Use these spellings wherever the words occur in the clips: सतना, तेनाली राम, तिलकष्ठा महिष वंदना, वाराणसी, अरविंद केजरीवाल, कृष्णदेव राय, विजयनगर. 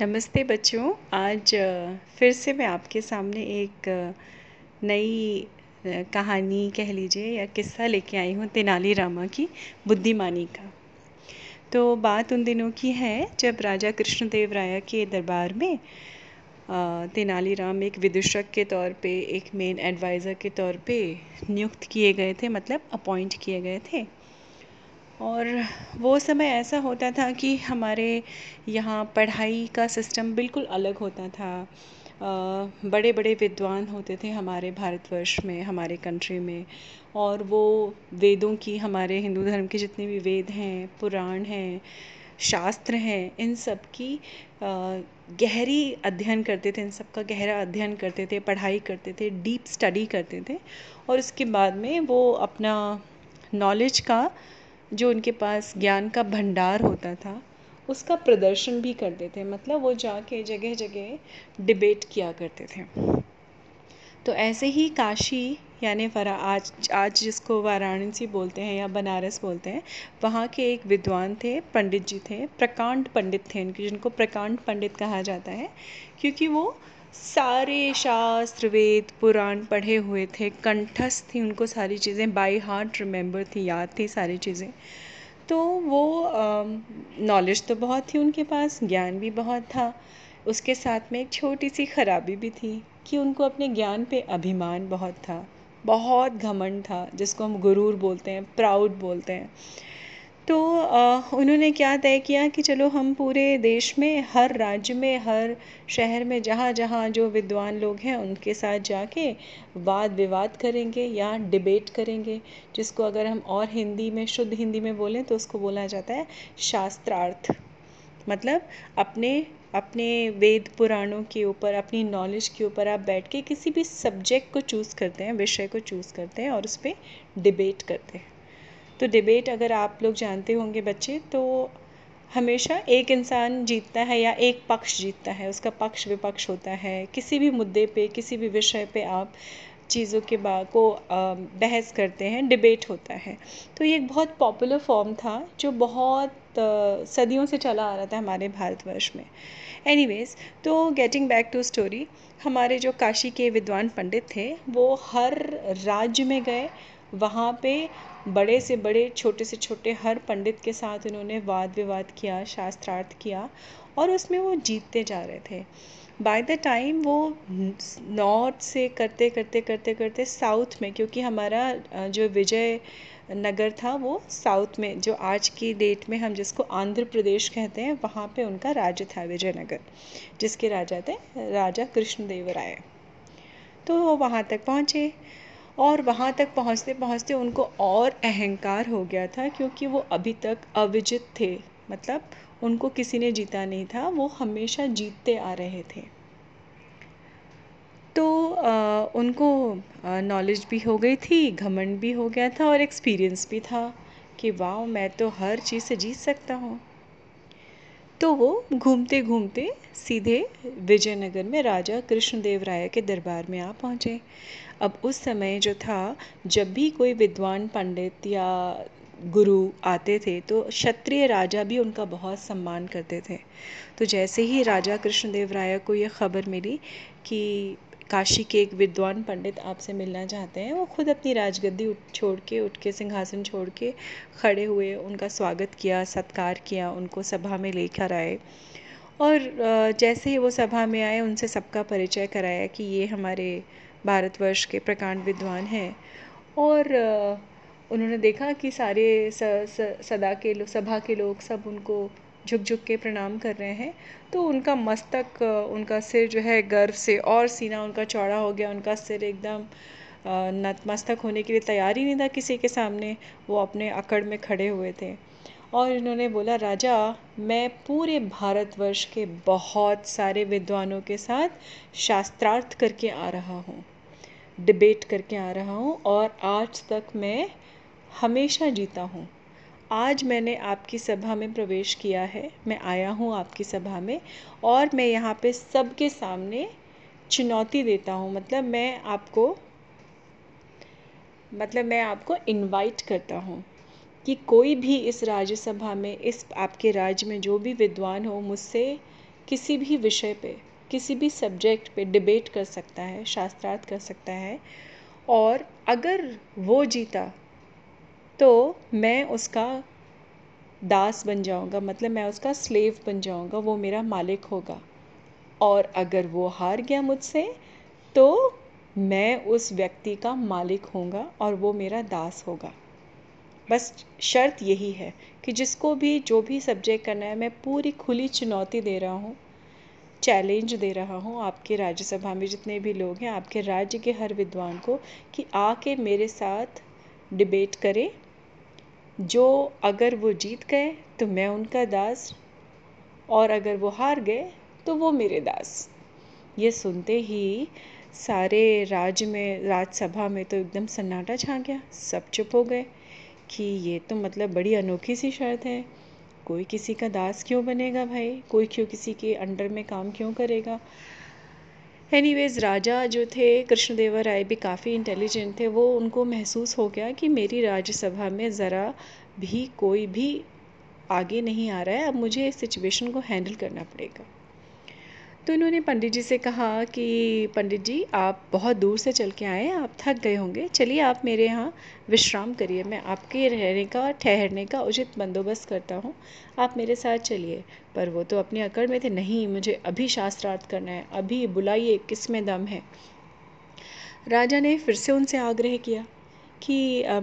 नमस्ते बच्चों, आज फिर से मैं आपके सामने एक नई कहानी कह लीजिए या किस्सा लेके आई हूँ तेनाली रामा की बुद्धिमानी का। तो बात उन दिनों की है जब राजा कृष्णदेव राय के दरबार में तेनाली राम एक विदूषक के तौर पे, एक मेन एडवाइज़र के तौर पे नियुक्त किए गए थे, मतलब अपॉइंट किए गए थे। और वो समय ऐसा होता था कि हमारे यहाँ पढ़ाई का सिस्टम बिल्कुल अलग होता था। बड़े बड़े विद्वान होते थे हमारे भारतवर्ष में, हमारे कंट्री में, और वो वेदों की, हमारे हिंदू धर्म के जितने भी वेद हैं, पुराण हैं, शास्त्र हैं, इन सब की गहरी अध्ययन करते थे, इन सब का गहरा अध्ययन करते थे, पढ़ाई करते थे, डीप स्टडी करते थे। और उसके बाद में वो अपना नॉलेज का, जो उनके पास ज्ञान का भंडार होता था, उसका प्रदर्शन भी करते थे। मतलब वो जाके जगह जगह डिबेट किया करते थे। तो ऐसे ही काशी यानी आज जिसको वाराणसी बोलते हैं या बनारस बोलते हैं, वहाँ के एक विद्वान थे, पंडित जी थे, प्रकांड पंडित थे इनके, जिनको प्रकांड पंडित कहा जाता है, क्योंकि वो सारे शास्त्र, वेद, पुराण पढ़े हुए थे, कंठस्थ थी उनको सारी चीज़ें, बाई हार्ट रिमेंबर थी, याद थी सारी चीज़ें। तो वो नॉलेज तो बहुत थी उनके पास, ज्ञान भी बहुत था। उसके साथ में एक छोटी सी खराबी भी थी कि उनको अपने ज्ञान पे अभिमान बहुत था, बहुत घमंड था, जिसको हम गुरूर बोलते हैं, प्राउड बोलते हैं। तो उन्होंने क्या तय किया कि चलो हम पूरे देश में, हर राज्य में, हर शहर में, जहाँ जहाँ जो विद्वान लोग हैं उनके साथ जाके वाद विवाद करेंगे या डिबेट करेंगे, जिसको अगर हम और हिंदी में, शुद्ध हिंदी में बोलें तो उसको बोला जाता है शास्त्रार्थ। मतलब अपने अपने वेद पुराणों के ऊपर, अपनी नॉलेज के ऊपर आप बैठ के किसी भी सब्जेक्ट को चूज़ करते हैं, विषय को चूज़ करते हैं और उस पर डिबेट करते हैं। तो डिबेट, अगर आप लोग जानते होंगे बच्चे, तो हमेशा एक इंसान जीतता है या एक पक्ष जीतता है, उसका पक्ष विपक्ष होता है। किसी भी मुद्दे पे, किसी भी विषय पे आप चीज़ों के को बहस करते हैं, डिबेट होता है। तो ये एक बहुत पॉपुलर फॉर्म था जो बहुत सदियों से चला आ रहा था हमारे भारतवर्ष में। एनीवेज़, तो गेटिंग बैक टू स्टोरी, हमारे जो काशी के विद्वान पंडित थे वो हर राज्य में गए, वहाँ पे बड़े से बड़े, छोटे से छोटे हर पंडित के साथ उन्होंने वाद विवाद किया, शास्त्रार्थ किया, और उसमें वो जीतते जा रहे थे। बाय द टाइम वो नॉर्थ से करते करते करते करते साउथ में, क्योंकि हमारा जो विजयनगर था वो साउथ में, जो आज की डेट में हम जिसको आंध्र प्रदेश कहते हैं, वहाँ पे उनका राज्य था विजयनगर, जिसके राजा थे राजा कृष्णदेव राय। तो वो वहाँ तक पहुँचे, और वहाँ तक पहुँचते पहुँचते उनको और अहंकार हो गया था, क्योंकि वो अभी तक अविजित थे, मतलब उनको किसी ने जीता नहीं था, वो हमेशा जीतते आ रहे थे। तो उनको नॉलेज भी हो गई थी, घमंड भी हो गया था, और एक्सपीरियंस भी था कि वाह, मैं तो हर चीज़ से जीत सकता हूँ। तो वो घूमते घूमते सीधे विजयनगर में राजा कृष्णदेव राय के दरबार में आ पहुँचे। अब उस समय जो था, जब भी कोई विद्वान पंडित या गुरु आते थे तो क्षत्रिय राजा भी उनका बहुत सम्मान करते थे। तो जैसे ही राजा कृष्णदेव राय को यह खबर मिली कि काशी के एक विद्वान पंडित आपसे मिलना चाहते हैं, वो खुद अपनी राजगद्दी उठ के सिंहासन छोड़ के खड़े हुए, उनका स्वागत किया, सत्कार किया, उनको सभा में लेकर आए। और जैसे ही वो सभा में आए, उनसे सबका परिचय कराया कि ये हमारे भारतवर्ष के प्रकांड विद्वान हैं। और उन्होंने देखा कि सारे सदा के लोग, सभा के लोग सब उनको झुक झुक के प्रणाम कर रहे हैं। तो उनका मस्तक, उनका सिर जो है गर्व से, और सीना उनका चौड़ा हो गया, उनका सिर एकदम नतमस्तक होने के लिए तैयार ही नहीं था किसी के सामने, वो अपने अकड़ में खड़े हुए थे। और इन्होंने बोला, राजा, मैं पूरे भारतवर्ष के बहुत सारे विद्वानों के साथ शास्त्रार्थ करके आ रहा हूँ, डिबेट करके आ रहा हूँ, और आज तक मैं हमेशा जीता हूँ। आज मैंने आपकी सभा में प्रवेश किया है, मैं आया हूँ आपकी सभा में, और मैं यहाँ पे सबके सामने चुनौती देता हूँ, मतलब मैं आपको इन्वाइट करता हूँ कि कोई भी इस राज्यसभा में, इस आपके राज्य में जो भी विद्वान हो, मुझसे किसी भी विषय पे, किसी भी सब्जेक्ट पे डिबेट कर सकता है, शास्त्रार्थ कर सकता है, और अगर वो जीता तो मैं उसका दास बन जाऊंगा, मतलब मैं उसका स्लेव बन जाऊंगा, वो मेरा मालिक होगा। और अगर वो हार गया मुझसे तो मैं उस व्यक्ति का मालिक होऊंगा और वो मेरा दास होगा। बस शर्त यही है कि जिसको भी जो भी सब्जेक्ट करना है, मैं पूरी खुली चुनौती दे रहा हूँ, चैलेंज दे रहा हूँ आपके राज्यसभा में जितने भी लोग हैं, आपके राज्य के हर विद्वान को, कि आके मेरे साथ डिबेट करें। जो अगर वो जीत गए तो मैं उनका दास, और अगर वो हार गए तो वो मेरे दास। ये सुनते ही सारे राज्यसभा में तो एकदम सन्नाटा छा गया, सब चुप हो गए कि ये तो मतलब बड़ी अनोखी सी शर्त है, कोई किसी का दास क्यों बनेगा भाई, कोई क्यों किसी के अंडर में काम क्यों करेगा। एनीवेज, राजा जो थे कृष्णदेव राय भी काफ़ी इंटेलिजेंट थे, वो उनको महसूस हो गया कि मेरी राज्यसभा में ज़रा भी कोई भी आगे नहीं आ रहा है, अब मुझे इस सिचुएशन को हैंडल करना पड़ेगा। तो इन्होंने पंडित जी से कहा कि पंडित जी आप बहुत दूर से चल के आए, आप थक गए होंगे, चलिए आप मेरे यहाँ विश्राम करिए, मैं आपके रहने का ठहरने का उचित बंदोबस्त करता हूँ, आप मेरे साथ चलिए। पर वो तो अपनी अकड़ में थे, नहीं मुझे अभी शास्त्रार्थ करना है, अभी बुलाइए, किस में दम है। राजा ने फिर से उनसे आग्रह किया कि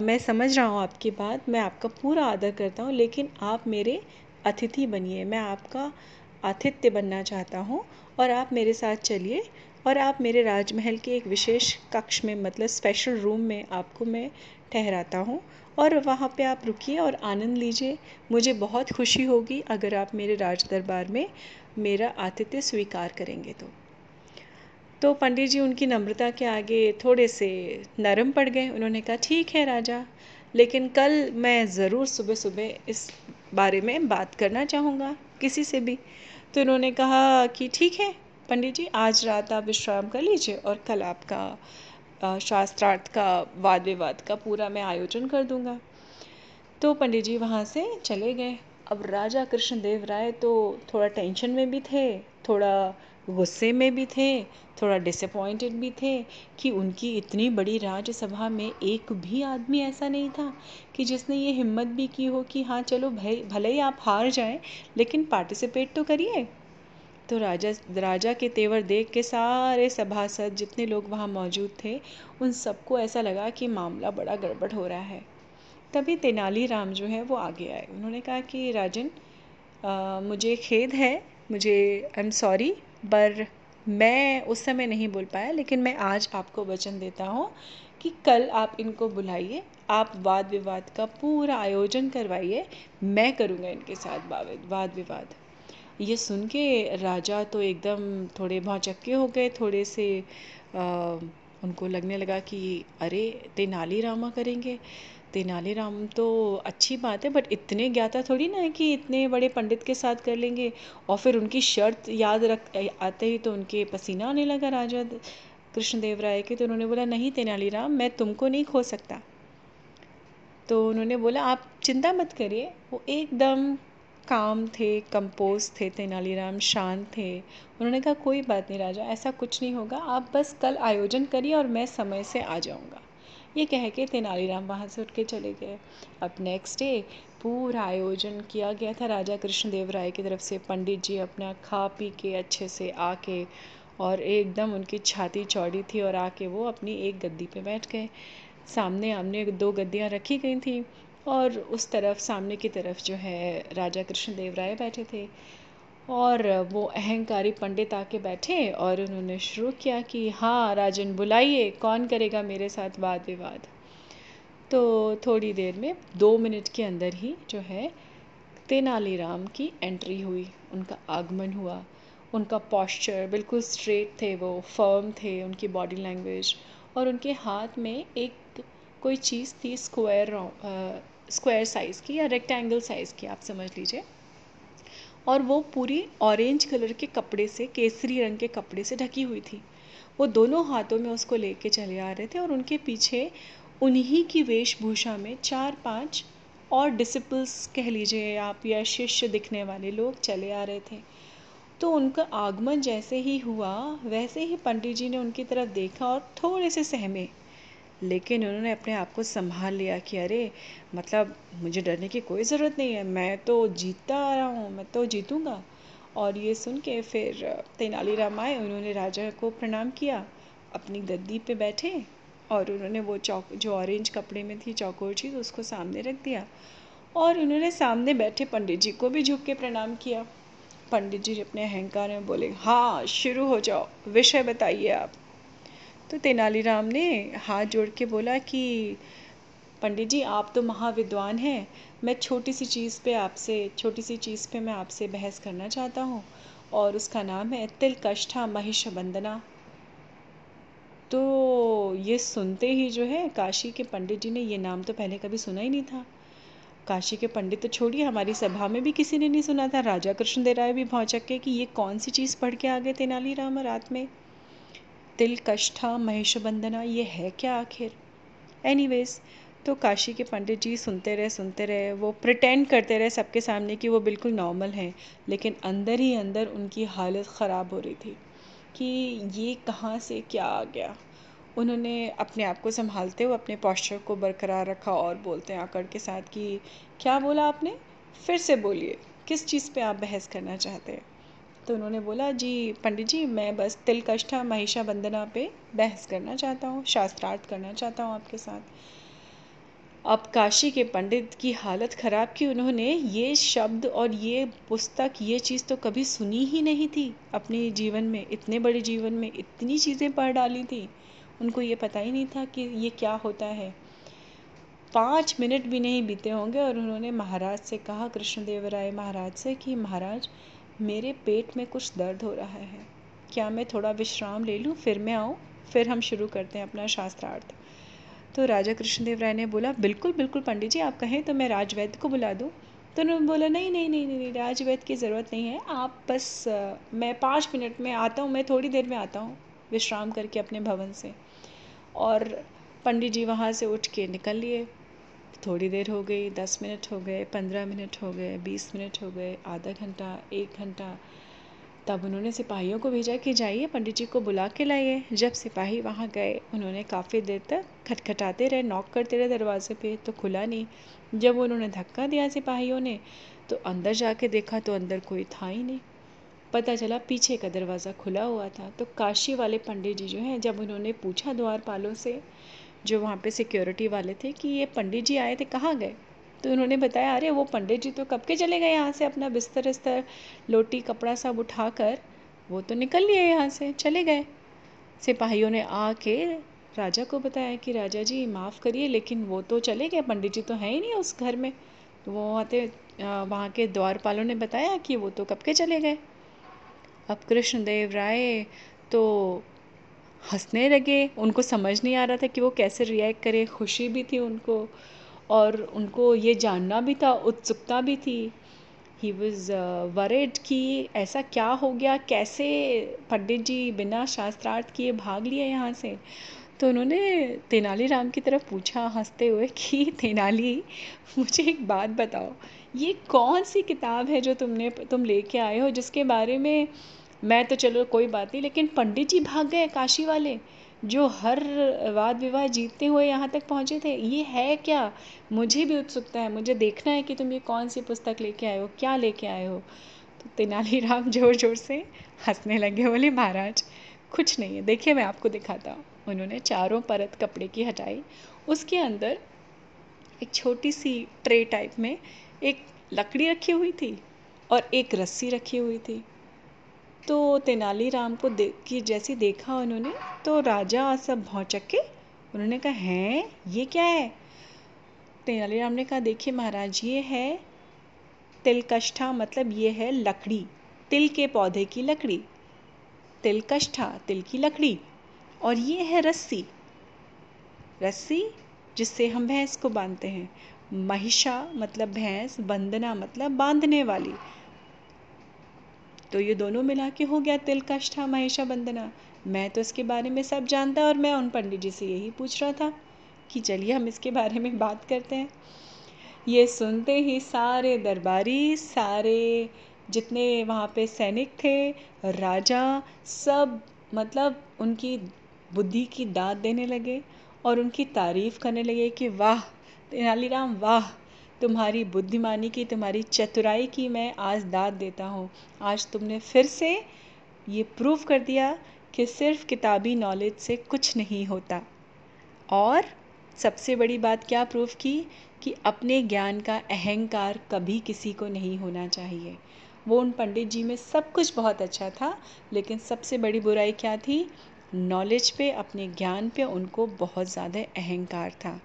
मैं समझ रहा हूँ आपकी बात, मैं आपका पूरा आदर करता हूँ, लेकिन आप मेरे अतिथि बनिए, मैं आपका आतिथ्य बनना चाहता हूँ, और आप मेरे साथ चलिए, और आप मेरे राजमहल के एक विशेष कक्ष में, मतलब स्पेशल रूम में आपको मैं ठहराता हूँ, और वहाँ पे आप रुकिए और आनंद लीजिए। मुझे बहुत खुशी होगी अगर आप मेरे राज दरबार में मेरा आतिथ्य स्वीकार करेंगे। तो पंडित जी उनकी नम्रता के आगे थोड़े से नरम पड़ गए। उन्होंने कहा ठीक है राजा, लेकिन कल मैं ज़रूर सुबह सुबह इस बारे में बात करना चाहूँगा किसी से भी। तो इन्होंने कहा कि ठीक है पंडित जी, आज रात आप विश्राम कर लीजिए और कल आपका शास्त्रार्थ का वाद विवाद का पूरा मैं आयोजन कर दूंगा। तो पंडित जी वहाँ से चले गए। अब राजा कृष्णदेव राय तो थोड़ा टेंशन में भी थे, थोड़ा गुस्से में भी थे, थोड़ा डिसअपॉइंटेड भी थे कि उनकी इतनी बड़ी राज्यसभा में एक भी आदमी ऐसा नहीं था कि जिसने ये हिम्मत भी की हो कि हाँ चलो भाई, भले ही आप हार जाएं लेकिन पार्टिसिपेट तो करिए। तो राजा के तेवर देख के सारे सभासद जितने लोग वहाँ मौजूद थे, उन सबको ऐसा लगा कि मामला बड़ा गड़बड़ हो रहा है। तभी तेनाली राम जो है वो आगे आए। उन्होंने कहा कि राजन, मुझे खेद है, मुझे आई एम सॉरी, पर मैं उस समय नहीं बोल पाया, लेकिन मैं आज आपको वचन देता हूँ कि कल आप इनको बुलाइए, आप वाद विवाद का पूरा आयोजन करवाइए, मैं करूँगा इनके साथ वाद विवाद। ये सुन के राजा तो एकदम थोड़े भौचक्के हो गए, थोड़े से उनको लगने लगा कि अरे तेनालीरामा करेंगे, तेनालीराम तो अच्छी बात है, बट इतने ज्ञाता थोड़ी ना है कि इतने बड़े पंडित के साथ कर लेंगे। और फिर उनकी शर्त याद रख आते ही तो उनके पसीना आने लगा राजा कृष्णदेव राय के। तो उन्होंने बोला नहीं तेनालीराम, मैं तुमको नहीं खो सकता। तो उन्होंने बोला आप चिंता मत करिए। वो एकदम काम थे, कंपोज थे, तेनालीराम शांत थे। उन्होंने कहा कोई बात नहीं राजा, ऐसा कुछ नहीं होगा, आप बस कल आयोजन करिए और मैं समय से आ जाऊँगा। ये कह के तेनालीराम वहाँ से उठ के चले गए। अब नेक्स्ट डे पूरा आयोजन किया गया था राजा कृष्णदेव राय की तरफ से। पंडित जी अपना खा पी के अच्छे से आके, और एकदम उनकी छाती चौड़ी थी, और आके वो अपनी एक गद्दी पे बैठ गए। सामने आमने दो गद्दियाँ रखी गई थी, और उस तरफ सामने की तरफ जो है राजा कृष्णदेव राय बैठे थे। और वो अहंकारी पंडित आके बैठे और उन्होंने शुरू किया कि हाँ राजन बुलाइए, कौन करेगा मेरे साथ वाद विवाद। तो थोड़ी देर में 2 मिनट के अंदर ही जो है तेनालीराम की एंट्री हुई, उनका आगमन हुआ। उनका पोस्चर बिल्कुल स्ट्रेट थे, वो फर्म थे, उनकी बॉडी लैंग्वेज, और उनके हाथ में एक कोई चीज़ थी स्क्वायर साइज़ की या रेक्टेंगल साइज़ की, आप समझ लीजिए। और वो पूरी ऑरेंज कलर के कपड़े से, केसरी रंग के कपड़े से ढकी हुई थी। वो दोनों हाथों में उसको लेके चले आ रहे थे, और उनके पीछे उन्हीं की वेशभूषा में 4-5 और डिसिपल्स कह लीजिए आप, या शिष्य दिखने वाले लोग चले आ रहे थे। तो उनका आगमन जैसे ही हुआ वैसे ही पंडित जी ने उनकी तरफ देखा और थोड़े से सहमे, लेकिन उन्होंने अपने आप को संभाल लिया कि अरे मतलब मुझे डरने की कोई ज़रूरत नहीं है, मैं तो जीतता आ रहा हूँ, मैं तो जीतूँगा। और ये सुन के फिर तेनाली राम आए, उन्होंने राजा को प्रणाम किया, अपनी गद्दी पे बैठे और उन्होंने वो चौक जो ऑरेंज कपड़े में थी चौकोर चीज़ उसको सामने रख दिया और उन्होंने सामने बैठे पंडित जी को भी झुक के प्रणाम किया। पंडित जी अपने अहंकार में बोले, हाँ शुरू हो जाओ, विषय बताइए आप। तो तेनालीराम ने हाथ जोड़ के बोला कि पंडित जी आप तो महाविद्वान हैं, मैं छोटी सी चीज़ पे मैं आपसे बहस करना चाहता हूँ और उसका नाम है तिलकष्ठा महिष वंदना। तो ये सुनते ही जो है काशी के पंडित जी ने, ये नाम तो पहले कभी सुना ही नहीं था, काशी के पंडित तो छोड़िए हमारी सभा में भी किसी ने नहीं सुना था, राजा कृष्णदेव राय भी भौंचक के कि ये कौन सी चीज़ पढ़ के आ गए तेनालीराम रात में, तिलकष्ठा महिष वंदना, ये है क्या आखिर। एनीवेज तो काशी के पंडित जी सुनते रहे, वो प्रिटेंड करते रहे सबके सामने कि वो बिल्कुल नॉर्मल हैं, लेकिन अंदर ही अंदर उनकी हालत ख़राब हो रही थी कि ये कहाँ से क्या आ गया। उन्होंने अपने आप को संभालते हुए अपने पॉस्चर को बरकरार रखा और बोलते हैं आकड़ के साथ कि क्या बोला आपने, फिर से बोलिए, किस चीज़ पे आप बहस करना चाहते हैं। तो उन्होंने बोला, जी पंडित जी मैं बस तिलकष्ठा महिषा वंदना पे बहस करना चाहता हूँ, शास्त्रार्थ करना चाहता हूँ आपके साथ। अब काशी के पंडित की हालत ख़राब कि उन्होंने ये शब्द और ये पुस्तक, ये चीज़ तो कभी सुनी ही नहीं थी अपने जीवन में, इतने बड़े जीवन में इतनी चीज़ें पढ़ डाली थी, उनको ये पता ही नहीं था कि ये क्या होता है। 5 मिनट भी नहीं बीते होंगे और उन्होंने महाराज से कहा, कृष्णदेव राय महाराज से कि महाराज मेरे पेट में कुछ दर्द हो रहा है, क्या मैं थोड़ा विश्राम ले लूँ फिर मैं आऊँ, फिर हम शुरू करते हैं अपना शास्त्रार्थ। तो राजा कृष्णदेव राय ने बोला, बिल्कुल बिल्कुल पंडित जी, आप कहें तो मैं राजवैद्य को बुला दूँ। तो उन्होंने बोला, नहीं, राजवैद्य की ज़रूरत नहीं है, आप बस मैं 5 मिनट में आता हूँ, मैं थोड़ी देर में आता हूँ विश्राम करके अपने भवन से। और पंडित जी वहाँ से उठ के निकल लिए। थोड़ी देर हो गई, 10 मिनट हो गए, 15 मिनट हो गए, 20 मिनट हो गए, आधा घंटा, 1 घंटा। तब उन्होंने सिपाहियों को भेजा कि जाइए पंडित जी को बुला के लाइए। जब सिपाही वहाँ गए उन्होंने काफ़ी देर तक खटखटाते रहे, नॉक करते रहे दरवाजे पे, तो खुला नहीं। जब उन्होंने धक्का दिया सिपाहियों ने तो अंदर जाके देखा तो अंदर कोई था ही नहीं, पता चला पीछे का दरवाज़ा खुला हुआ था। तो काशी वाले पंडित जी जो हैं, जब उन्होंने पूछा द्वारपालों से जो वहाँ पे सिक्योरिटी वाले थे कि ये पंडित जी आए थे कहाँ गए, तो उन्होंने बताया, अरे वो पंडित जी तो कब के चले गए यहाँ से, अपना बिस्तर लोटी कपड़ा सब उठा कर वो तो निकल लिए यहाँ से, चले गए। सिपाहियों ने आके राजा को बताया कि राजा जी माफ़ करिए लेकिन वो तो चले गए, पंडित जी तो हैं ही नहीं उस घर में। वो आते वहाँ के द्वारपालों ने बताया कि वो तो कब के चले गए। अब कृष्णदेव राय तो हंसने लगे, उनको समझ नहीं आ रहा था कि वो कैसे रिएक्ट करें, खुशी भी थी उनको और उनको ये जानना भी था, उत्सुकता भी थी। ही वॉज वरिड कि ऐसा क्या हो गया, कैसे पंडित जी बिना शास्त्रार्थ किए भाग लिए यहाँ से। तो उन्होंने तेनालीराम की तरफ पूछा हंसते हुए कि तेनाली मुझे एक बात बताओ, ये कौन सी किताब है जो तुम लेके आए हो जिसके बारे में मैं तो चलो कोई बात नहीं, लेकिन पंडित जी भाग गए काशी वाले जो हर वाद विवाद जीतते हुए यहाँ तक पहुँचे थे, ये है क्या, मुझे भी उत्सुकता है, मुझे देखना है कि तुम ये कौन सी पुस्तक लेके आए हो, क्या लेके आए हो। तो तेनालीराम ज़ोर ज़ोर से हंसने लगे, बोले महाराज कुछ नहीं है, देखिए मैं आपको दिखाता हूँ। उन्होंने चारों परत कपड़े की हटाई, उसके अंदर एक छोटी सी ट्रे टाइप में एक लकड़ी रखी हुई थी और एक रस्सी रखी हुई थी। तो तेनालीराम को जैसी देखा उन्होंने तो राजा सब भौंचक के, उन्होंने कहा हैं ये क्या है। तेनालीराम ने कहा, देखिए महाराज ये है तिलकष्ठा, मतलब ये है लकड़ी, तिल के पौधे की लकड़ी, तिलकष्ठा तिल की लकड़ी, और ये है रस्सी, रस्सी जिससे हम भैंस को बांधते हैं, महिषा मतलब भैंस, वंदना मतलब बांधने वाली। तो ये दोनों मिला के हो गया तिलकष्ठा महिषा वंदना। मैं तो इसके बारे में सब जानता और मैं उन पंडित जी से यही पूछ रहा था कि चलिए हम इसके बारे में बात करते हैं। ये सुनते ही सारे दरबारी, सारे जितने वहाँ पे सैनिक थे, राजा, सब मतलब उनकी बुद्धि की दाद देने लगे और उनकी तारीफ़ करने लगे कि वाह तेनाली राम, वाह तुम्हारी बुद्धिमानी की, तुम्हारी चतुराई की मैं आज दाद देता हूँ। आज तुमने फिर से ये प्रूव कर दिया कि सिर्फ किताबी नॉलेज से कुछ नहीं होता। और सबसे बड़ी बात क्या प्रूव की कि अपने ज्ञान का अहंकार कभी किसी को नहीं होना चाहिए। वो उन पंडित जी में सब कुछ बहुत अच्छा था, लेकिन सबसे बड़ी बुराई क्या थी? नॉलेज पे, अपने ज्ञान पे उनको बहुत ज़्यादा अहंकार था।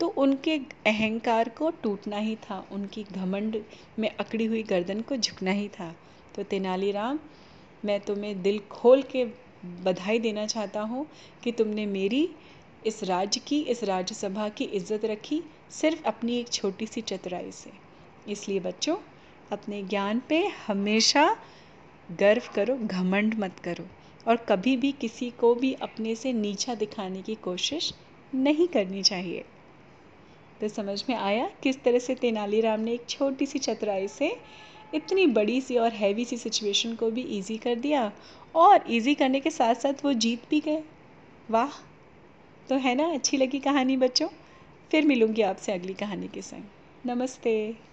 तो उनके अहंकार को टूटना ही था, उनकी घमंड में अकड़ी हुई गर्दन को झुकना ही था। तो तेनालीराम, मैं तुम्हें दिल खोल के बधाई देना चाहता हूँ कि तुमने मेरी, इस राज्य की, इस राज्यसभा की इज्जत रखी सिर्फ अपनी एक छोटी सी चतुराई से। इसलिए बच्चों, अपने ज्ञान पे हमेशा गर्व करो, घमंड मत करो, और कभी भी किसी को भी अपने से नीचा दिखाने की कोशिश नहीं करनी चाहिए। तो समझ में आया किस तरह से तेनालीराम ने एक छोटी सी चतुराई से इतनी बड़ी सी और हैवी सी सिचुएशन को भी ईजी कर दिया, और ईजी करने के साथ साथ वो जीत भी गए। वाह! तो है ना अच्छी लगी कहानी बच्चों? फिर मिलूँगी आपसे अगली कहानी के संग। नमस्ते।